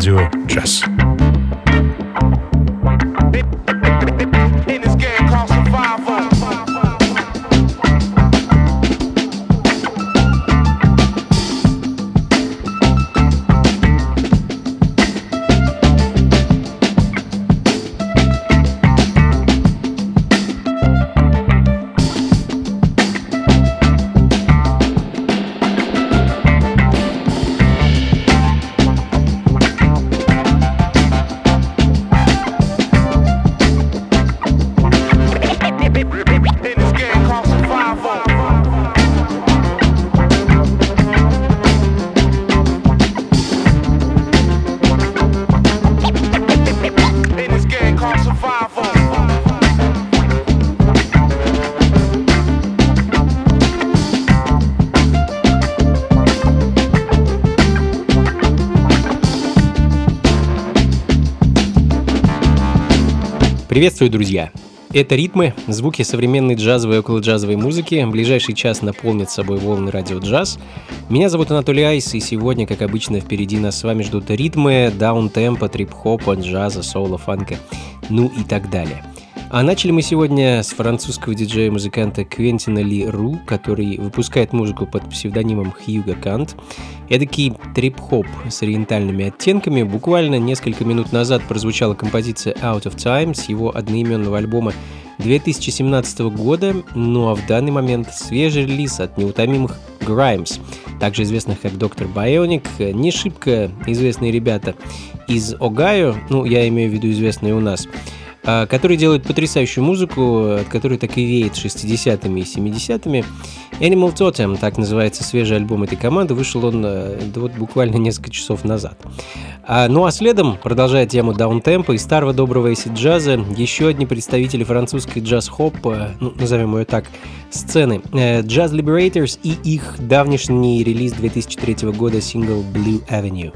Радио «Джаз». Приветствую, друзья! Это «Ритмы», звуки современной джазовой и околоджазовой музыки. Ближайший час наполнит собой волны радио джаз. Меня зовут Анатолий Айс, и сегодня, как обычно, впереди нас с вами ждут ритмы, даунтемпа, трип-хопа, джаза, соула, фанка, ну и так далее. А начали мы сегодня с французского диджея-музыканта Квентина Ли Ру, который выпускает музыку под псевдонимом Хьюга Кант. Эдакий трип-хоп с ориентальными оттенками. Буквально несколько минут назад прозвучала композиция «Out of Time» с его одноименного альбома 2017 года, ну а в данный момент свежий релиз от неутомимых Grimes, также известных как Dr. Bionic, не шибко известные ребята из Огайо, ну я имею в виду известные у нас, которые делают потрясающую музыку, от которой так и веет 60-ми и 70-ми. Animal Totem, так называется свежий альбом этой команды, вышел он вот буквально несколько часов назад. Ну а следом, продолжая тему даунтемпа и старого доброго эйсид-джаза, еще одни представители французской джаз-хоп, ну, назовем ее так, сцены. Jazz Liberators и их давнишний релиз 2003 года сингл Blue Avenue.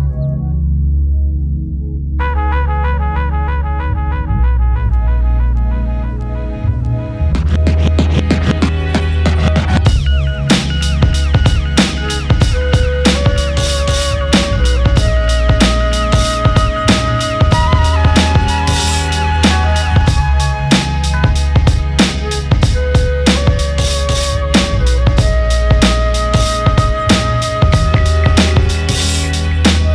Ритмы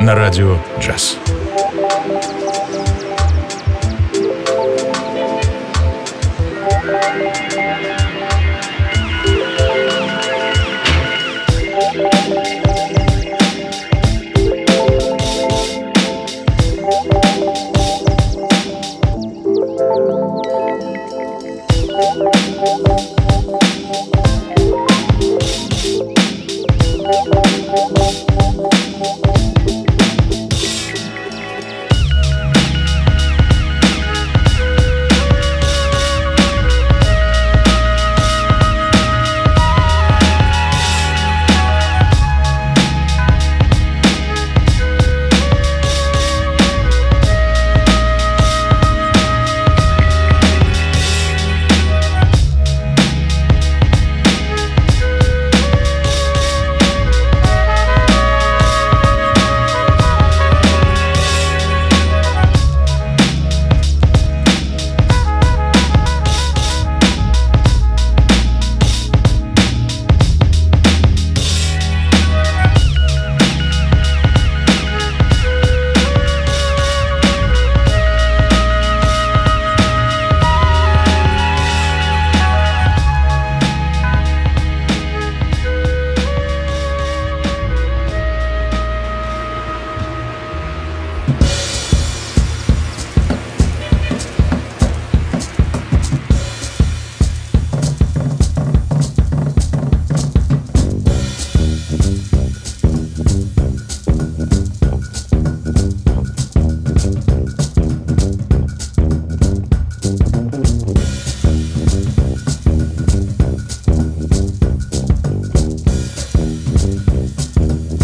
на радио «Джаз».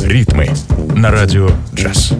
Ритмы на радио «Джаз».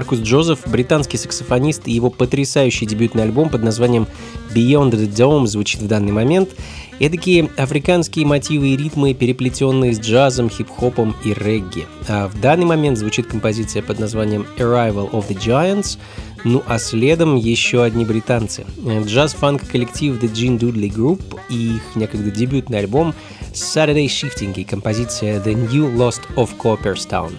Маркус Джозеф, британский саксофонист, и его потрясающий дебютный альбом под названием Beyond the Dome звучит в данный момент. Эдакие африканские мотивы и ритмы, переплетенные с джазом, хип-хопом и регги. А в данный момент звучит композиция под названием Arrival of the Giants, ну а следом еще одни британцы. Джаз-фанк-коллектив The Gene Dudley Group и их некогда дебютный альбом Saturday Shifting и композиция The New Low of Copperstown.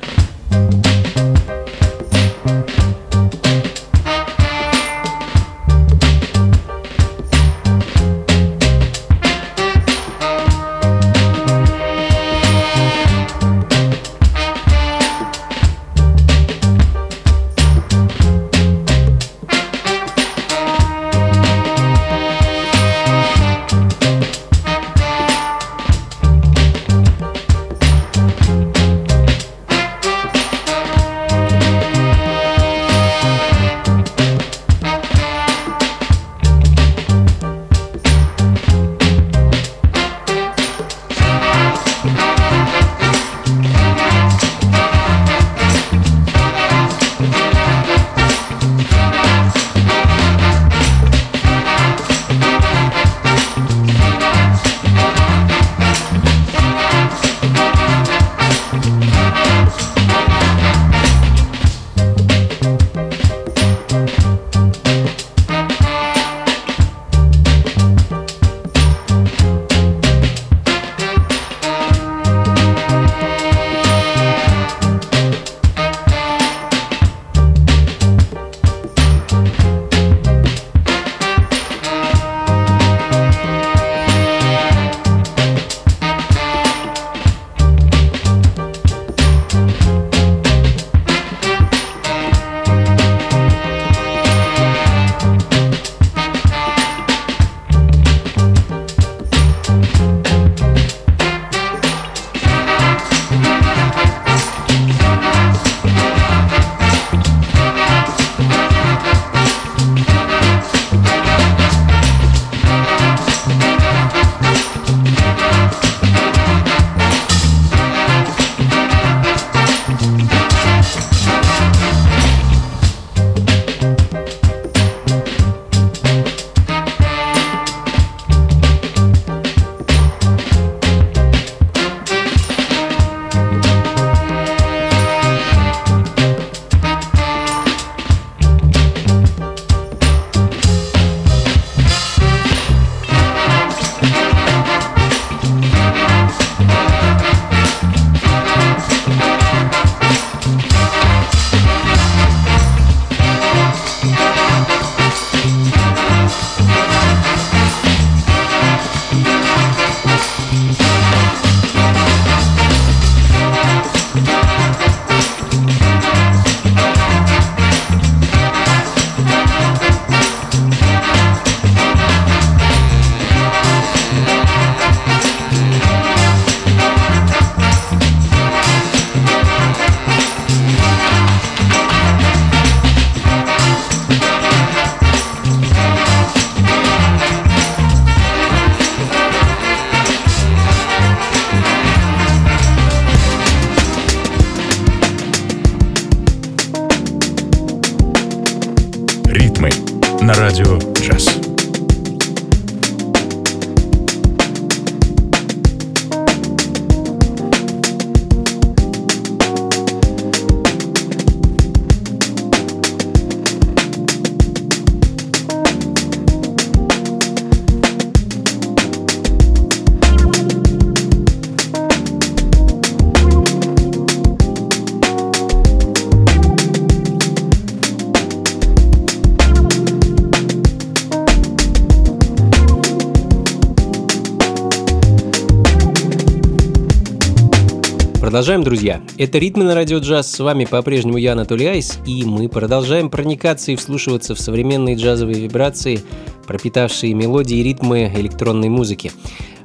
Продолжаем, друзья. Это «Ритмы на радио джаз». С вами по-прежнему я, Анатолий Айс, и мы продолжаем проникаться и вслушиваться в современные джазовые вибрации, пропитавшие мелодии и ритмы электронной музыки.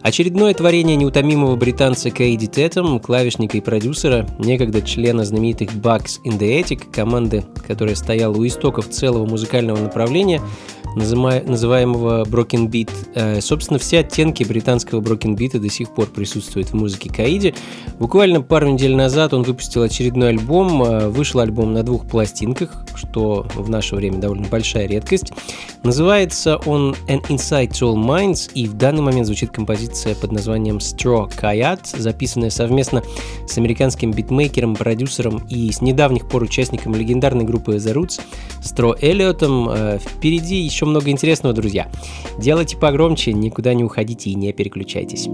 Очередное творение неутомимого британца Кэйди Тэтам, клавишника и продюсера, некогда члена знаменитых Bugs in the Attic, команды, которая стояла у истоков целого музыкального направления, называемого Broken Beat. Собственно, все оттенки британского Broken Beat до сих пор присутствуют в музыке Каиди. Буквально пару недель назад он выпустил очередной альбом. Вышел альбом на 2 пластинках, что в наше время довольно большая редкость. Называется он An Inside Tall Minds, и в данный момент звучит композиция под названием Straw Kayad, записанная совместно с американским битмейкером, продюсером и с недавних пор участником легендарной группы The Roots Straw Elliot. Впереди еще много интересного, друзья. Делайте погромче, никуда не уходите и не переключайтесь.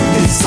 It's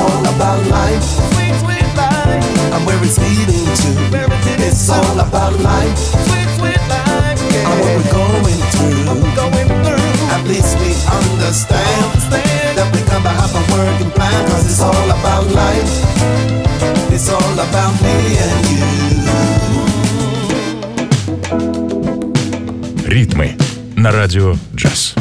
all about life. Sweet, sweet life. Yeah. And what we're going through. Ритмы на радио «Джаз».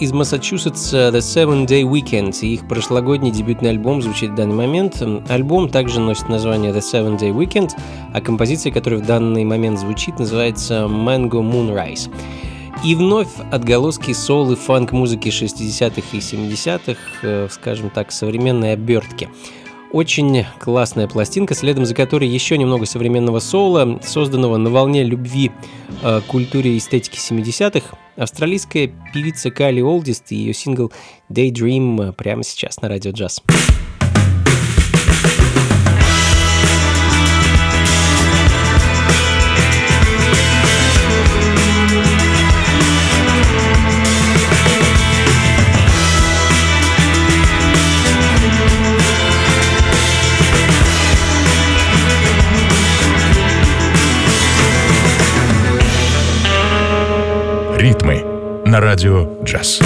Из Массачусетса The Seven Day Weekend и их прошлогодний дебютный альбом звучит в данный момент. Альбом также носит название The Seven Day Weekend, а композиция, которая в данный момент звучит, называется Mango Moonrise. И вновь отголоски соул и фанк-музыки 60-х и 70-х, скажем так, современной обертки. Очень классная пластинка, следом за которой еще немного современного соула, созданного на волне любви к культуре и эстетике 70-х. Австралийская певица Кали Олдист и ее сингл «Daydream» прямо сейчас на радио «Джаз». Ритмы на радио «Джаз».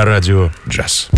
на радио «Джаз».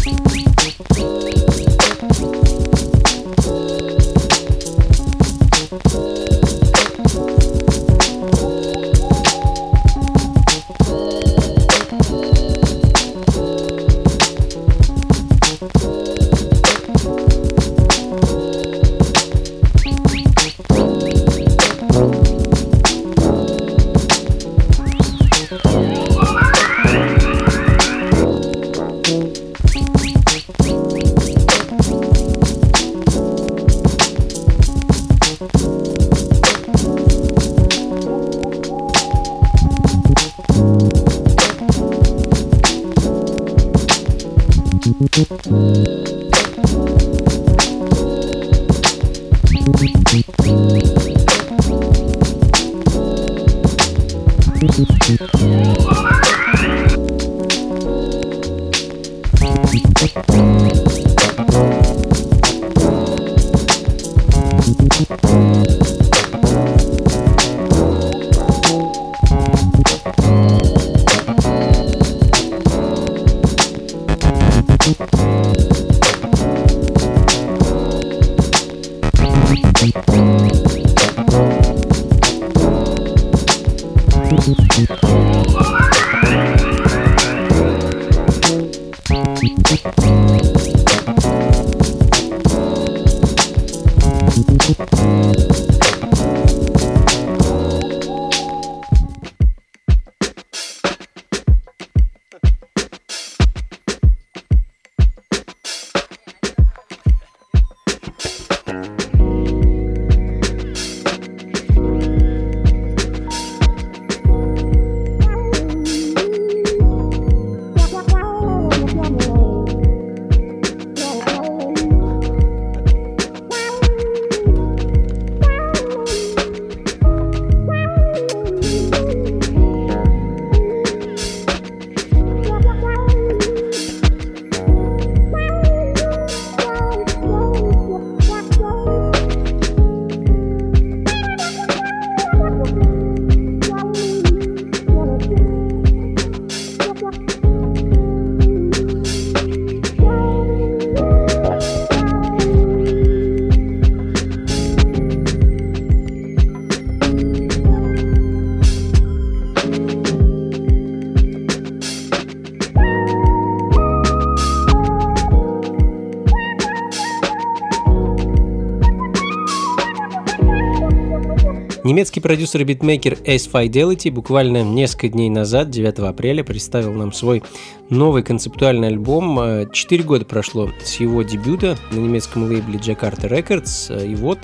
Немецкий продюсер и битмейкер S. Fidelity буквально несколько дней назад, 9 апреля, представил нам свой новый концептуальный альбом. 4 года прошло с его дебюта на немецком лейбле Jakarta Records, и вот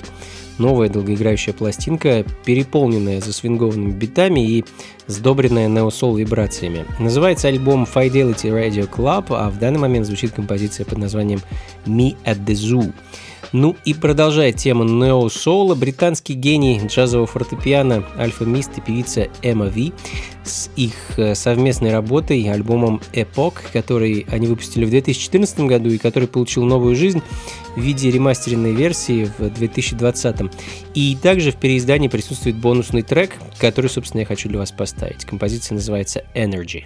новая долгоиграющая пластинка, переполненная засвингованными битами и сдобренная неосол вибрациями. Называется альбом Fidelity Radio Club, а в данный момент звучит композиция под названием Me at the zoo. Ну и продолжая тему нео-соула, британский гений джазового фортепиано Альфа Мист и певица Эмма Ви с их совместной работой, альбомом Epoch, который они выпустили в 2014 году и который получил новую жизнь в виде ремастеренной версии в 2020. И также в переиздании присутствует бонусный трек, который, собственно, я хочу для вас поставить. Композиция называется «Energy».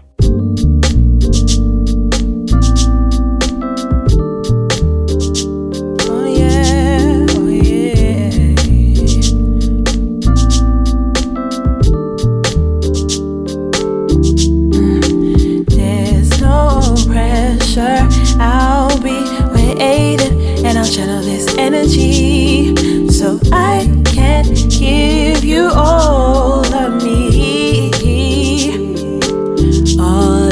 So I can't give you all of me, all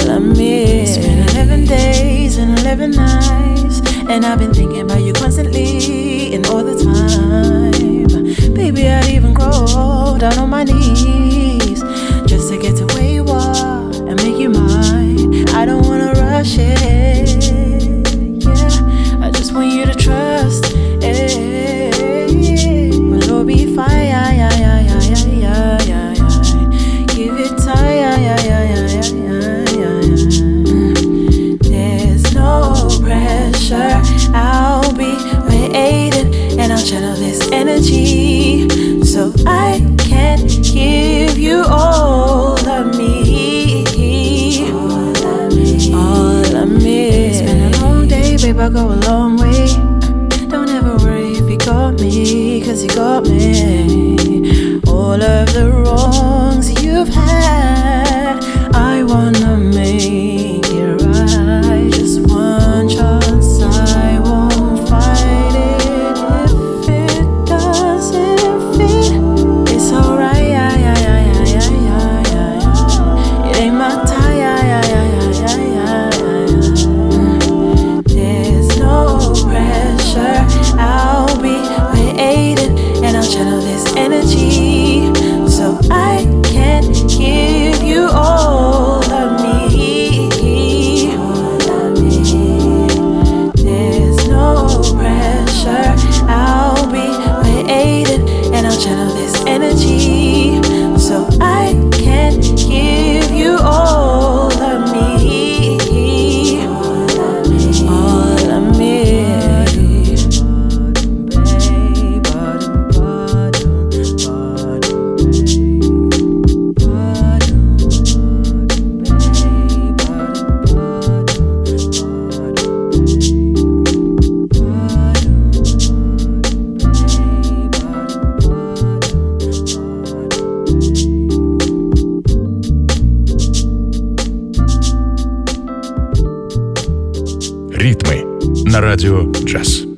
the wrongs you've had. I wanna make it right. Just one chance, I won't fight it. If it doesn't fit, it's alright. It ain't my time. There's no pressure. I'll be created, and I'll channel this energy. I can't give you all of me. There's no pressure. I'll be created, and I'll channel this energy. So I can't give you all of me. All of me. Радио Джаз. Holding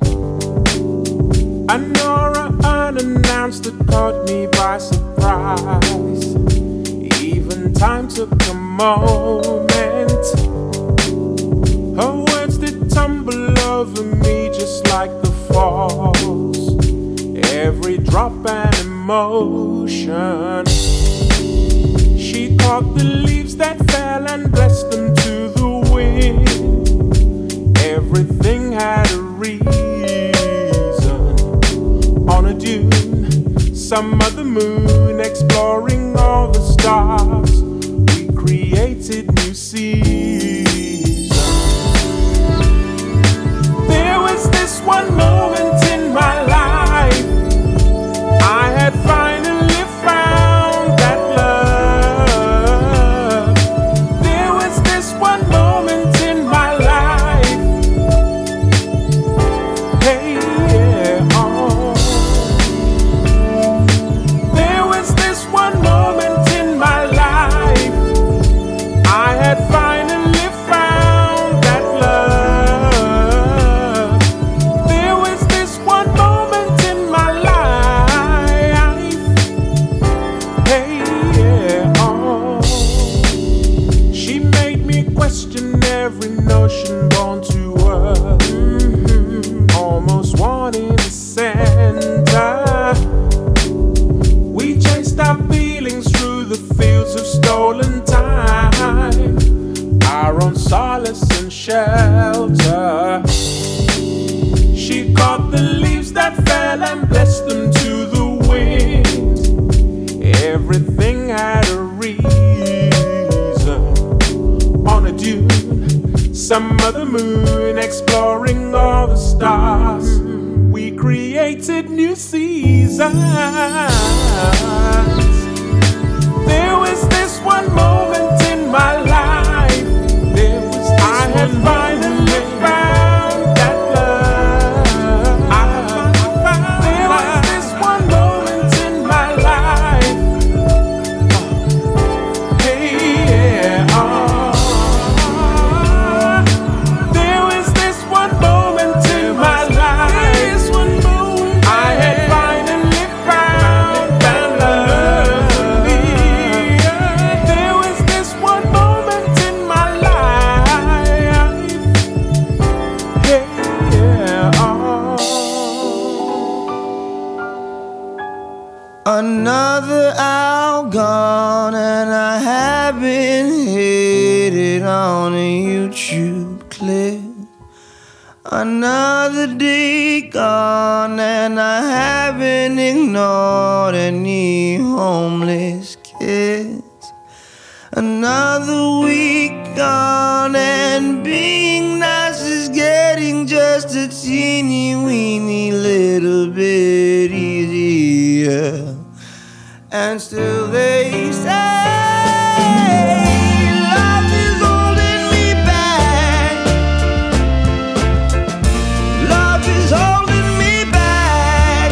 me back.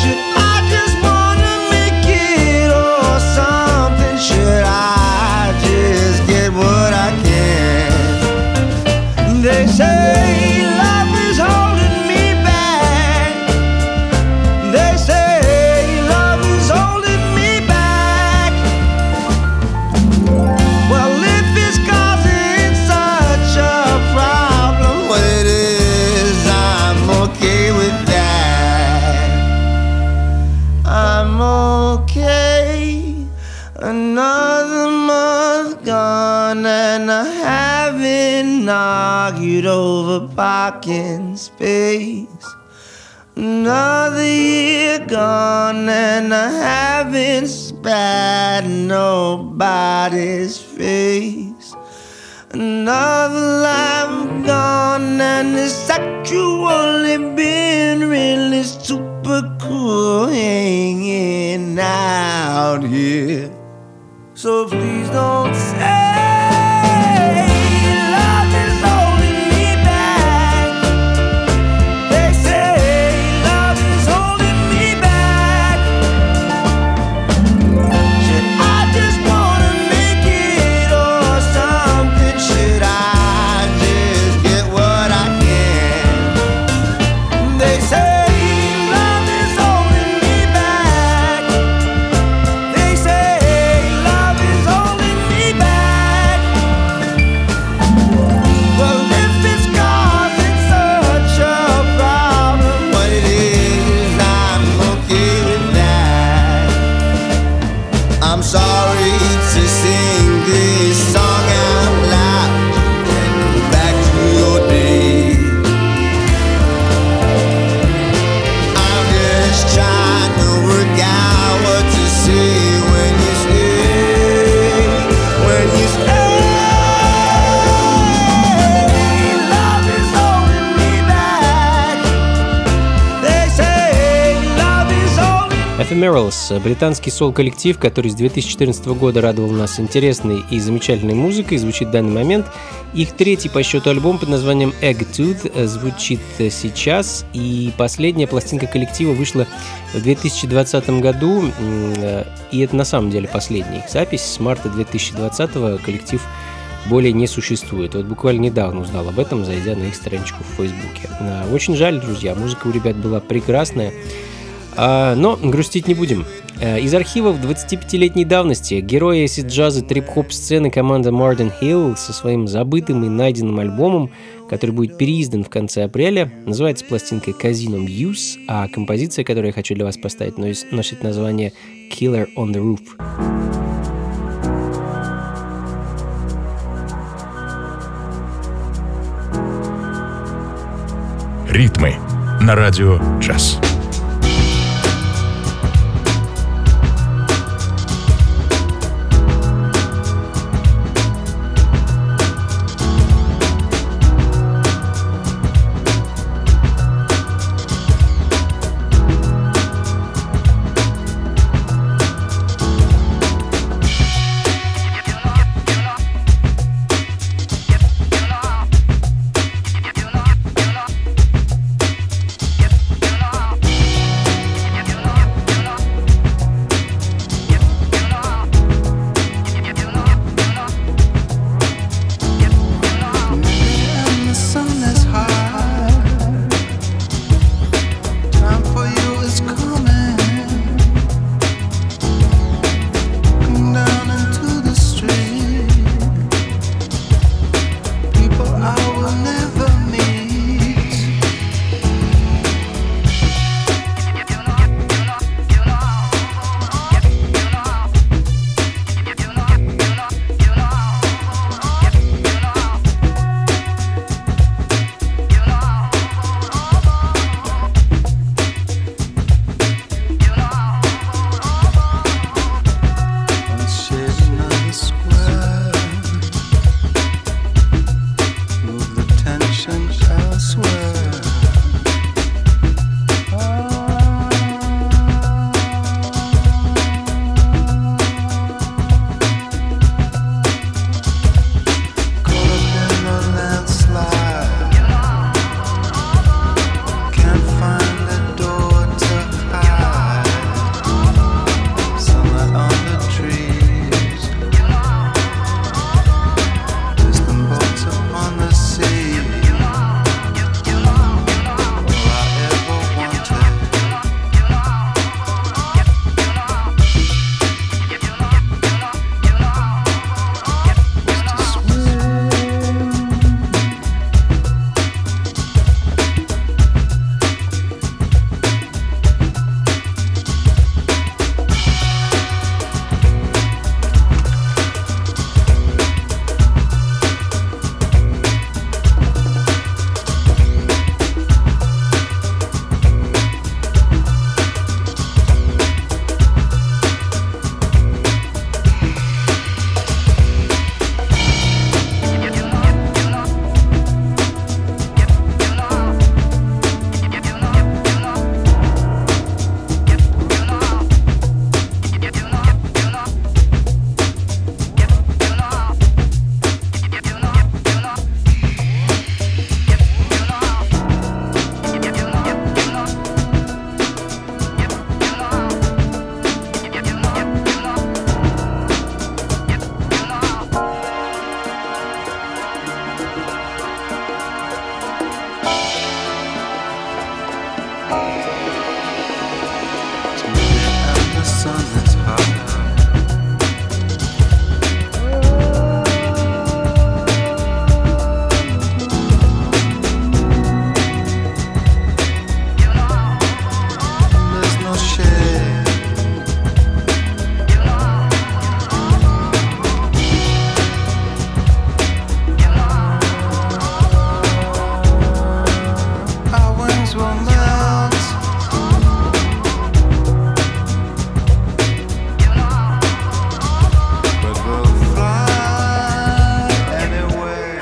Should I just wanna I'm okay. Another month gone and I haven't argued over parking space. Another year gone and I haven't spat in nobody's face. Another life gone and it's actually been really super cool hanging out here. So please don't say Ephemerals – британский сол-коллектив, который с 2014 года радовал нас интересной и замечательной музыкой, звучит в данный момент. Их третий по счету альбом под названием Eggtooth звучит сейчас, и последняя пластинка коллектива вышла в 2020 году, и это на самом деле последняя их запись. С марта 2020 коллектив более не существует. Вот буквально недавно узнал об этом, зайдя на их страничку в Фейсбуке. Очень жаль, друзья, музыка у ребят была прекрасная. Но грустить не будем. Из архивов 25-летней давности герои эсид-джаза трип-хоп-сцены команда Марден Хилл со своим забытым и найденным альбомом, который будет переиздан в конце апреля, называется пластинкой Casino Muse, а композиция, которую я хочу для вас поставить, носит название Killer on the Roof. Ритмы на радио «Джаз».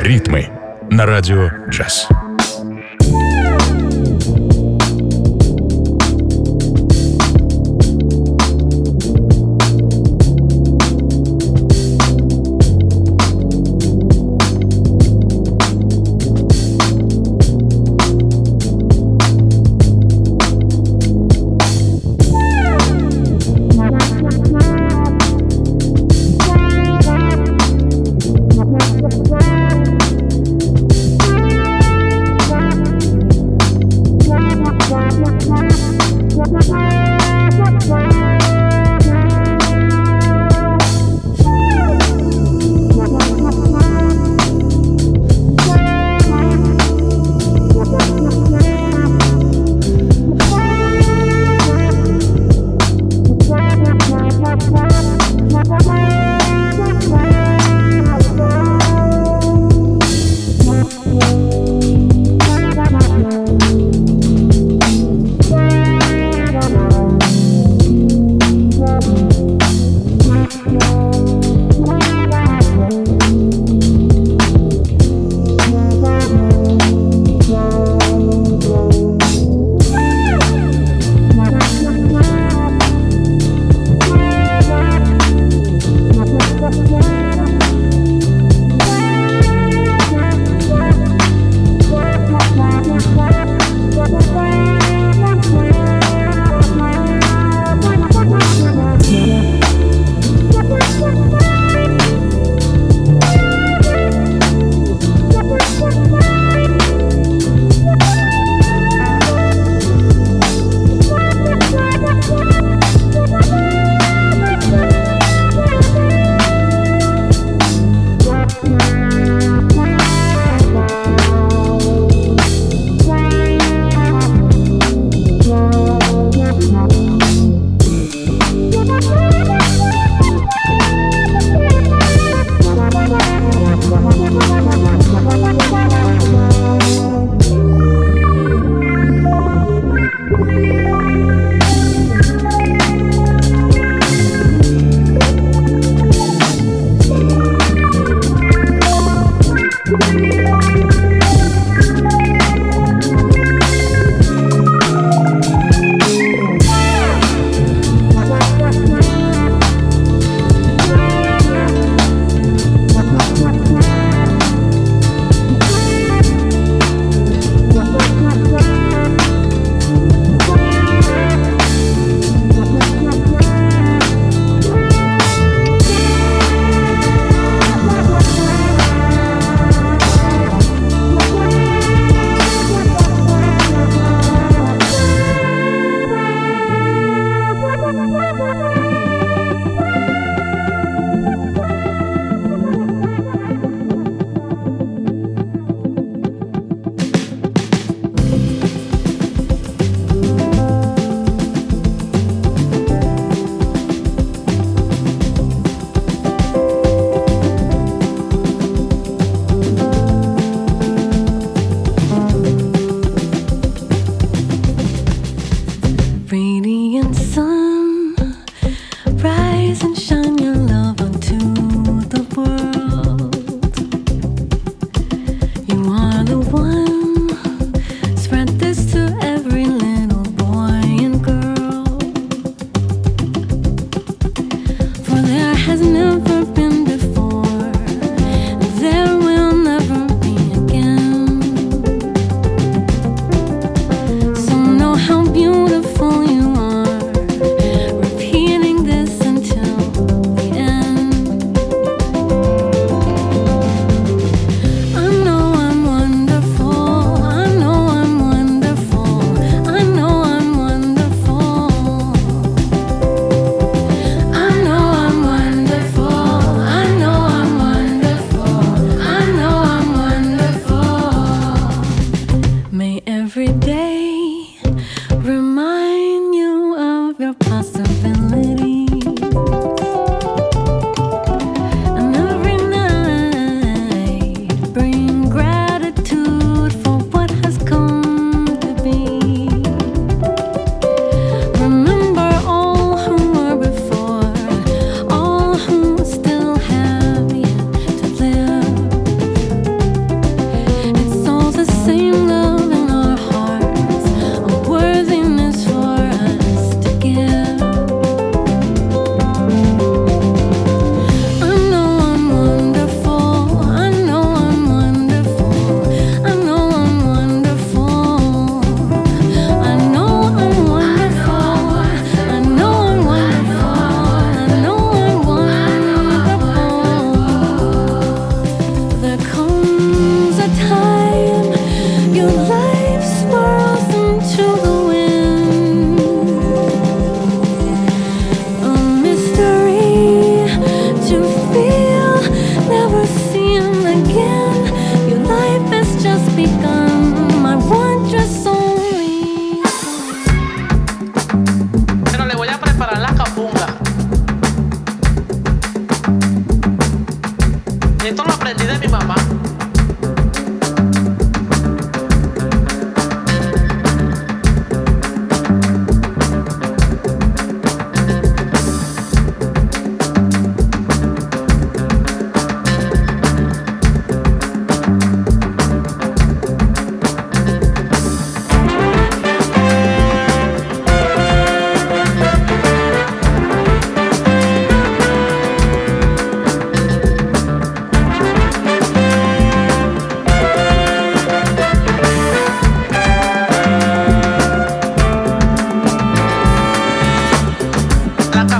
«Ритмы» на радио «Джаз».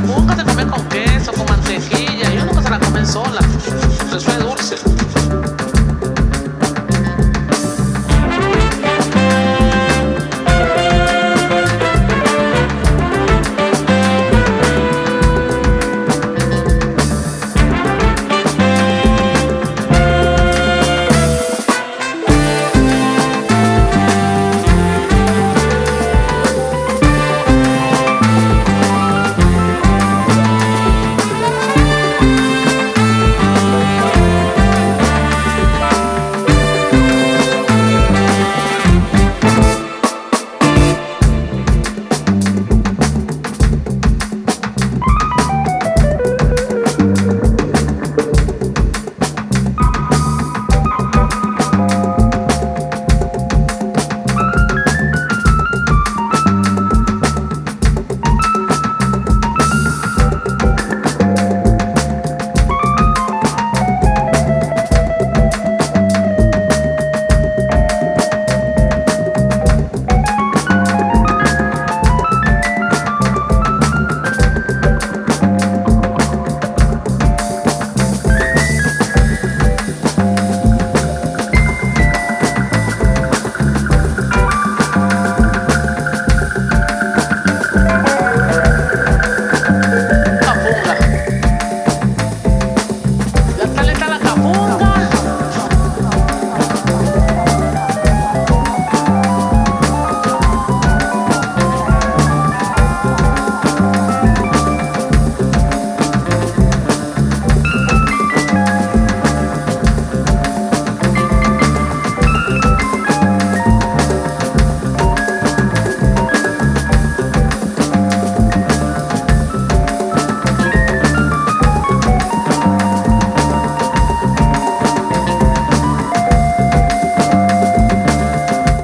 Nunca se come con queso, con mantequilla, ellos nunca se la comen sola. Eso es dulce.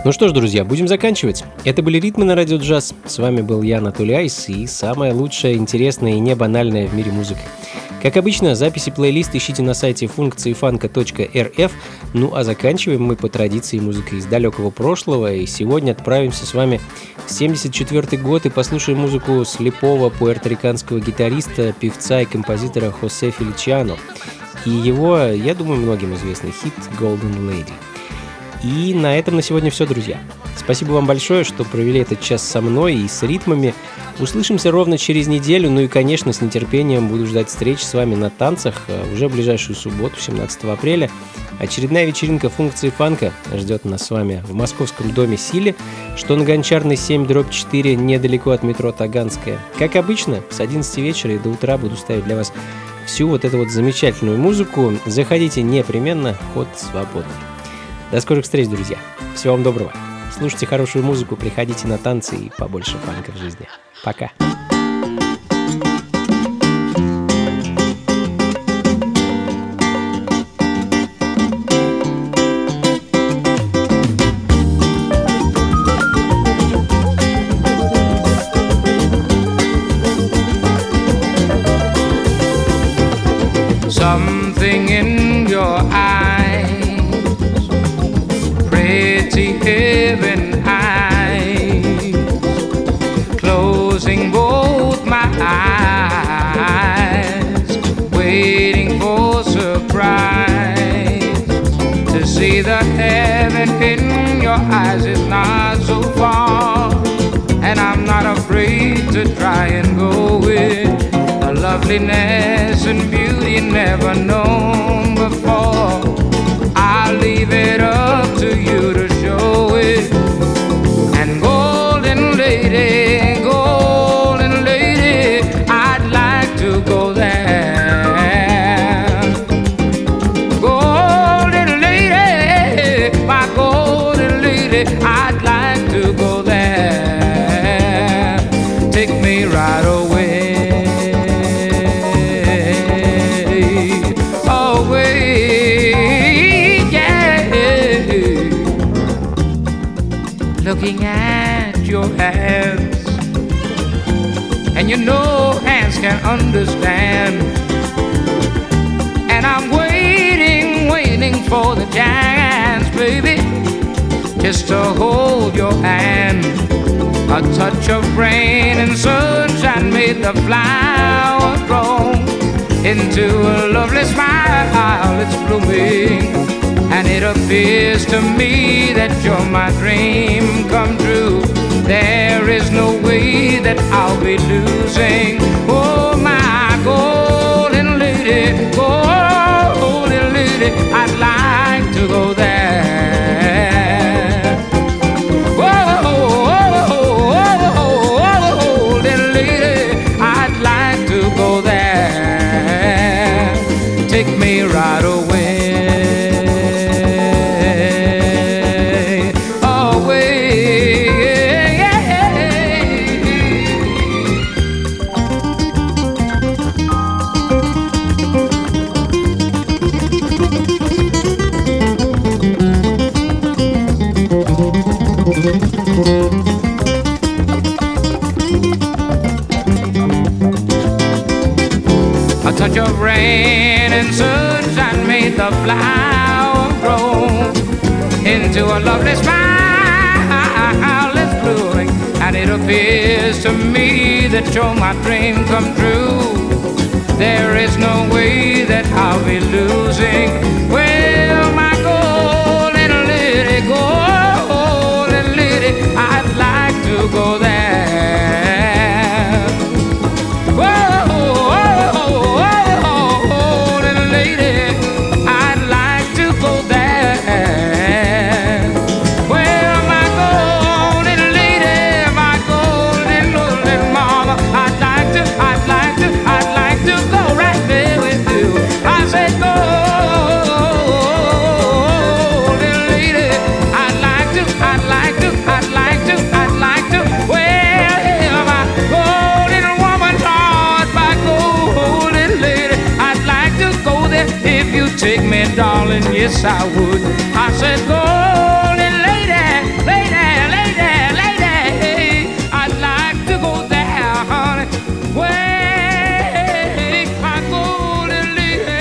Ну что ж, друзья, будем заканчивать. Это были «Ритмы» на Радио Джаз. С вами был я, Анатолий Айс, и самое лучшее, интересное и не банальное в мире музыка. Как обычно, записи плейлиста ищите на сайте функциифанка.рф. Ну а заканчиваем мы по традиции музыкой из далекого прошлого, и сегодня отправимся с вами в 1974 год и послушаем музыку слепого пуэрториканского гитариста, певца и композитора Хосе Феличиано и его, я думаю, многим известный хит «Golden Lady». И на этом на сегодня все, друзья. Спасибо вам большое, что провели этот час со мной и с ритмами. Услышимся ровно через неделю. Ну и, конечно, с нетерпением буду ждать встреч с вами на танцах уже в ближайшую субботу, 17 апреля. Очередная вечеринка «Функции фанка» ждет нас с вами в московском доме Силе, что на Гончарной 7/4, недалеко от метро Таганская. Как обычно, с 11 вечера и до утра буду ставить для вас всю вот эту вот замечательную музыку. Заходите непременно, вход свободный. До скорых встреч, друзья. Всего вам доброго. Слушайте хорошую музыку, приходите на танцы и побольше фанка в жизни. Пока. Something in your eye. Heaven eyes, closing both my eyes, waiting for surprise. To see the heaven in your eyes is not so far, and I'm not afraid to try and go with the loveliness and beauty never known before. I'll leave it up to you to show it. And golden lady, I'd like to go there. Golden lady, my golden lady, I'd like to go there. Take me right away. Looking at your hands, and you know hands can understand. And I'm waiting for the chance, baby, just to hold your hand. A touch of rain and sunshine made the flower grow into a lovely smile. It's blooming, and it appears to me that you're my dream come true. There is no way that I'll be losing. Oh, my golden lady, golden lady, I'd like to go there. The flower grow into a lovely smile. It's blooming, and it appears to me that you're my dream come true. There is no way that I'll be losing. Well, my golden lady, I'd like to go there. Whoa. Take me, darling, yes I would. I said, golden lady, lady, lady, lady, I'd like to go there, honey. Wait, my golden lady,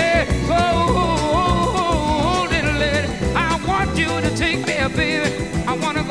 I want you to take me, baby. I wanna go.